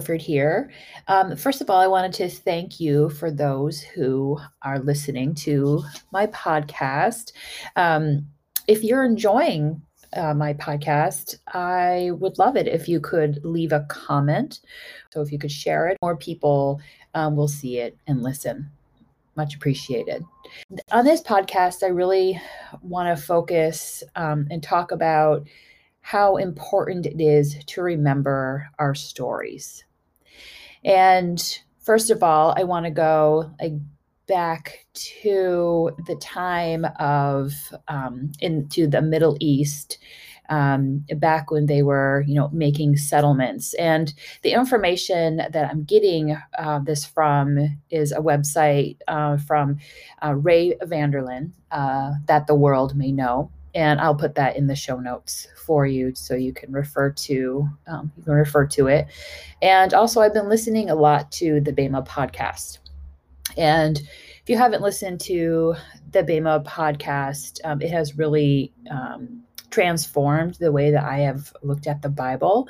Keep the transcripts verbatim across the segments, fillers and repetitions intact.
Clifford here. Um, first of all, I wanted to thank you for those who are listening to my podcast. Um, if you're enjoying Uh, my podcast, I would love it if you could leave a comment. So if you could share it, more people um, will see it and listen. Much appreciated. On this podcast, I really want to focus um, and talk about how important it is to remember our stories. And first of all, I want to go like, back to the time of, um, into the Middle East, um, back when they were, you know, making settlements. And the information that I'm getting uh, this from is a website uh, from uh, Ray Vanderlyn, uh, That the World May Know. And I'll put that in the show notes for you so you can refer to um, you can refer to it. And also, I've been listening a lot to the BEMA podcast. And if you haven't listened to the BEMA podcast, um, it has really um, transformed the way that I have looked at the Bible.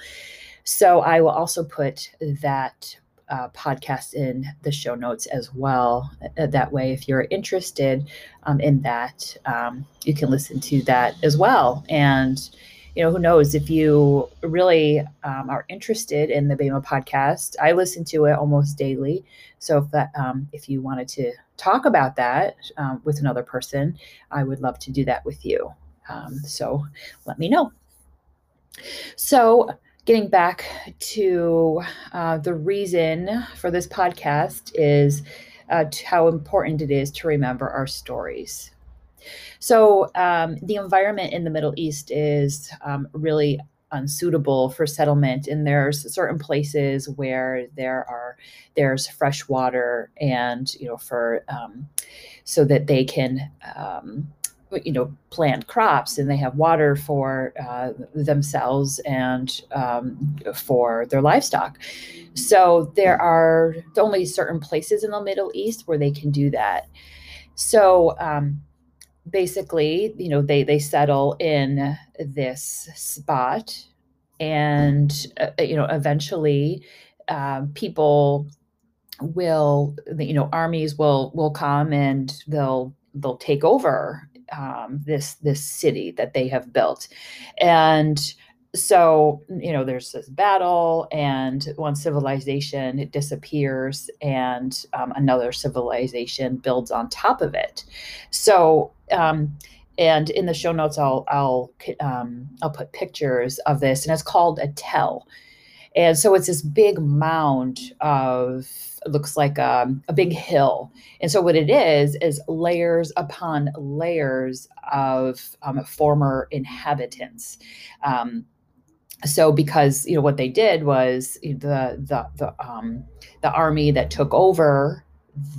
So I will also put that uh, podcast in the show notes as well. That way, if you're interested um, in that, um, you can listen to that as well. And you know, who knows if you really um, are interested in the BEMA podcast. I listen to it almost daily. So if that, um, if you wanted to talk about that um, with another person, I would love to do that with you. Um, so let me know. So getting back to uh, the reason for this podcast is uh, how important it is to remember our stories. So um, the environment in the Middle East is um, really unsuitable for settlement, and there's certain places where there are there's fresh water, and you know for um, so that they can um, you know plant crops, and they have water for uh, themselves and um, for their livestock. So there are only certain places in the Middle East where they can do that. So. Um, Basically, you know, they, they settle in this spot, and, uh, you know, eventually um, people will, you know, armies will will come and they'll they'll take over um, this this city that they have built. And so, you know, there's this battle, and one civilization disappears and um, another civilization builds on top of it. So, um, and in the show notes, I'll, I'll, um, I'll put pictures of this, and it's called a tell. And so it's this big mound of, it looks like a, a big hill. And so what it is, is layers upon layers of um, former inhabitants. Um, So because, you know, what they did was the the the um, the army that took over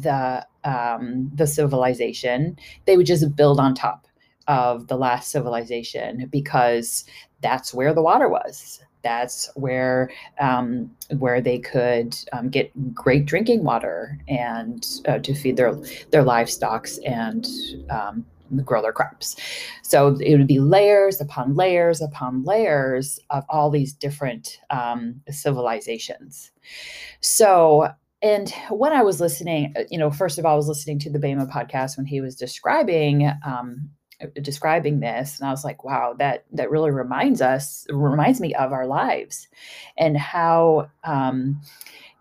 the um, the civilization, they would just build on top of the last civilization because that's where the water was. That's where um, where they could um, get great drinking water and uh, to feed their their livestock and um grow their crops. So it would be layers upon layers upon layers of all these different um, civilizations. So, and when I was listening, you know, first of all, I was listening to the BEMA podcast when he was describing um, describing this, and I was like, wow, that that really reminds us, reminds me of our lives, and how, um,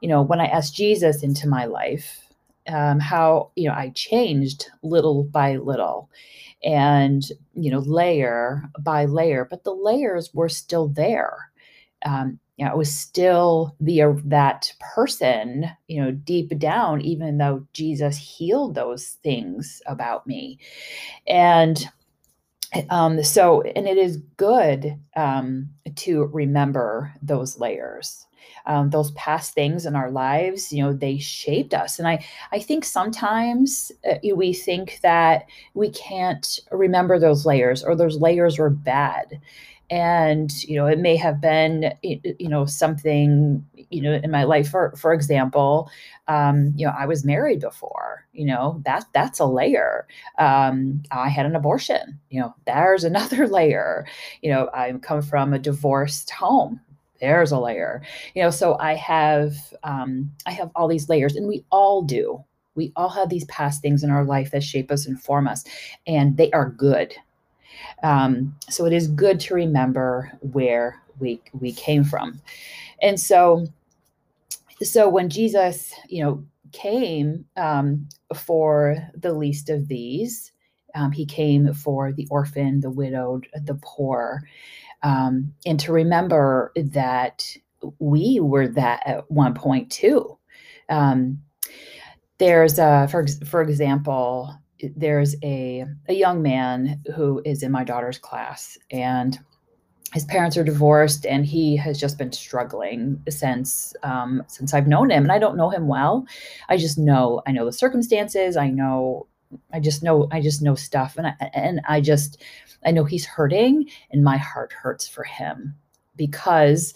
you know, when I asked Jesus into my life, Um, how, you know, I changed little by little and, you know, layer by layer, but the layers were still there. Um, you know, it was still the, uh, that person, you know, deep down, even though Jesus healed those things about me. And, um, so, and it is good, um, to remember those layers. Um, those past things in our lives, you know, they shaped us. And I, I think sometimes uh, we think that we can't remember those layers, or those layers were bad. And, you know, it may have been, you know, something, you know, in my life, for, for example, um, you know, I was married before, you know, that that's a layer. Um, I had an abortion, you know, there's another layer. You know, I come from a divorced home. there's a layer, you know, so I have, um, I have all these layers, and we all do. We all have these past things in our life that shape us and form us, and they are good. Um, so it is good to remember where we, we came from. And so, so when Jesus, you know, came, um, for the least of these, um, he came for the orphan, the widowed, the poor, um, and to remember that we were that at one point too. Um, There's a, for, for example, there's a, a young man who is in my daughter's class, and his parents are divorced, and he has just been struggling since, um, since I've known him. And I don't know him well. I just know, I know the circumstances. I know, I just know, I just know stuff. And I, and I just, I know he's hurting, and my heart hurts for him, because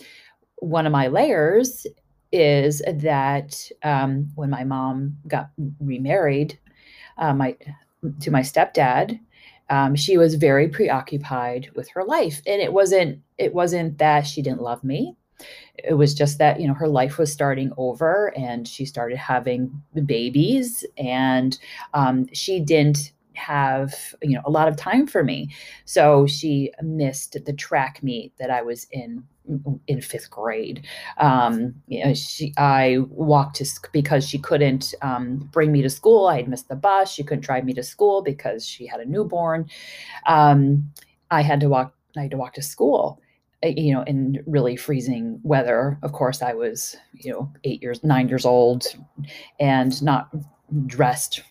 one of my layers is that um, when my mom got remarried uh, my, to my stepdad, um, she was very preoccupied with her life. And it wasn't, it wasn't that she didn't love me. It was just that, you know, her life was starting over, and she started having babies, and um, she didn't have, you know, a lot of time for me. So she missed the track meet that I was in in fifth grade. Um, you know, she, I walked to sc- because she couldn't um, bring me to school. I had missed the bus. She couldn't drive me to school because she had a newborn. Um, I had to walk, I had to walk to school, you know, in really freezing weather. Of course, I was, you know, eight years, nine years old, and not dressed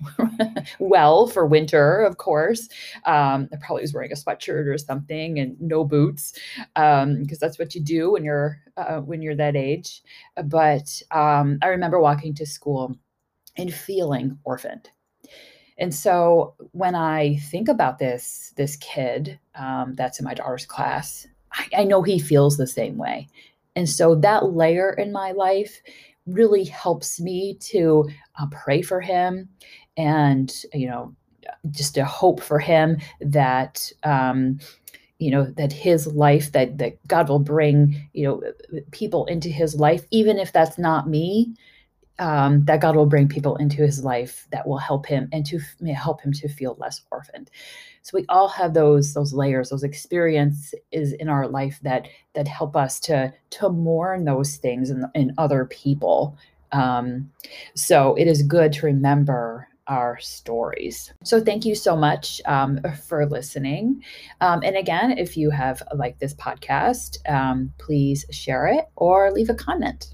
well for winter, of course. Um, I probably was wearing a sweatshirt or something, and no boots, um, because that's what you do when you're uh, when you're that age. But um, I remember walking to school and feeling orphaned. And so when I think about this this kid um, that's in my daughter's class, I, I know he feels the same way. And so that layer in my life really helps me to uh, pray for him, and, you know, just to hope for him that, um, you know, that his life, that, that God will bring, you know, people into his life, even if that's not me, um, that God will bring people into his life that will help him and to f- help him to feel less orphaned. So we all have those, those layers, those experiences in our life that, that help us to, to mourn those things in, in other people. Um, so it is good to remember our stories. So thank you so much um, for listening. Um, and again, if you have liked this podcast, um, please share it or leave a comment.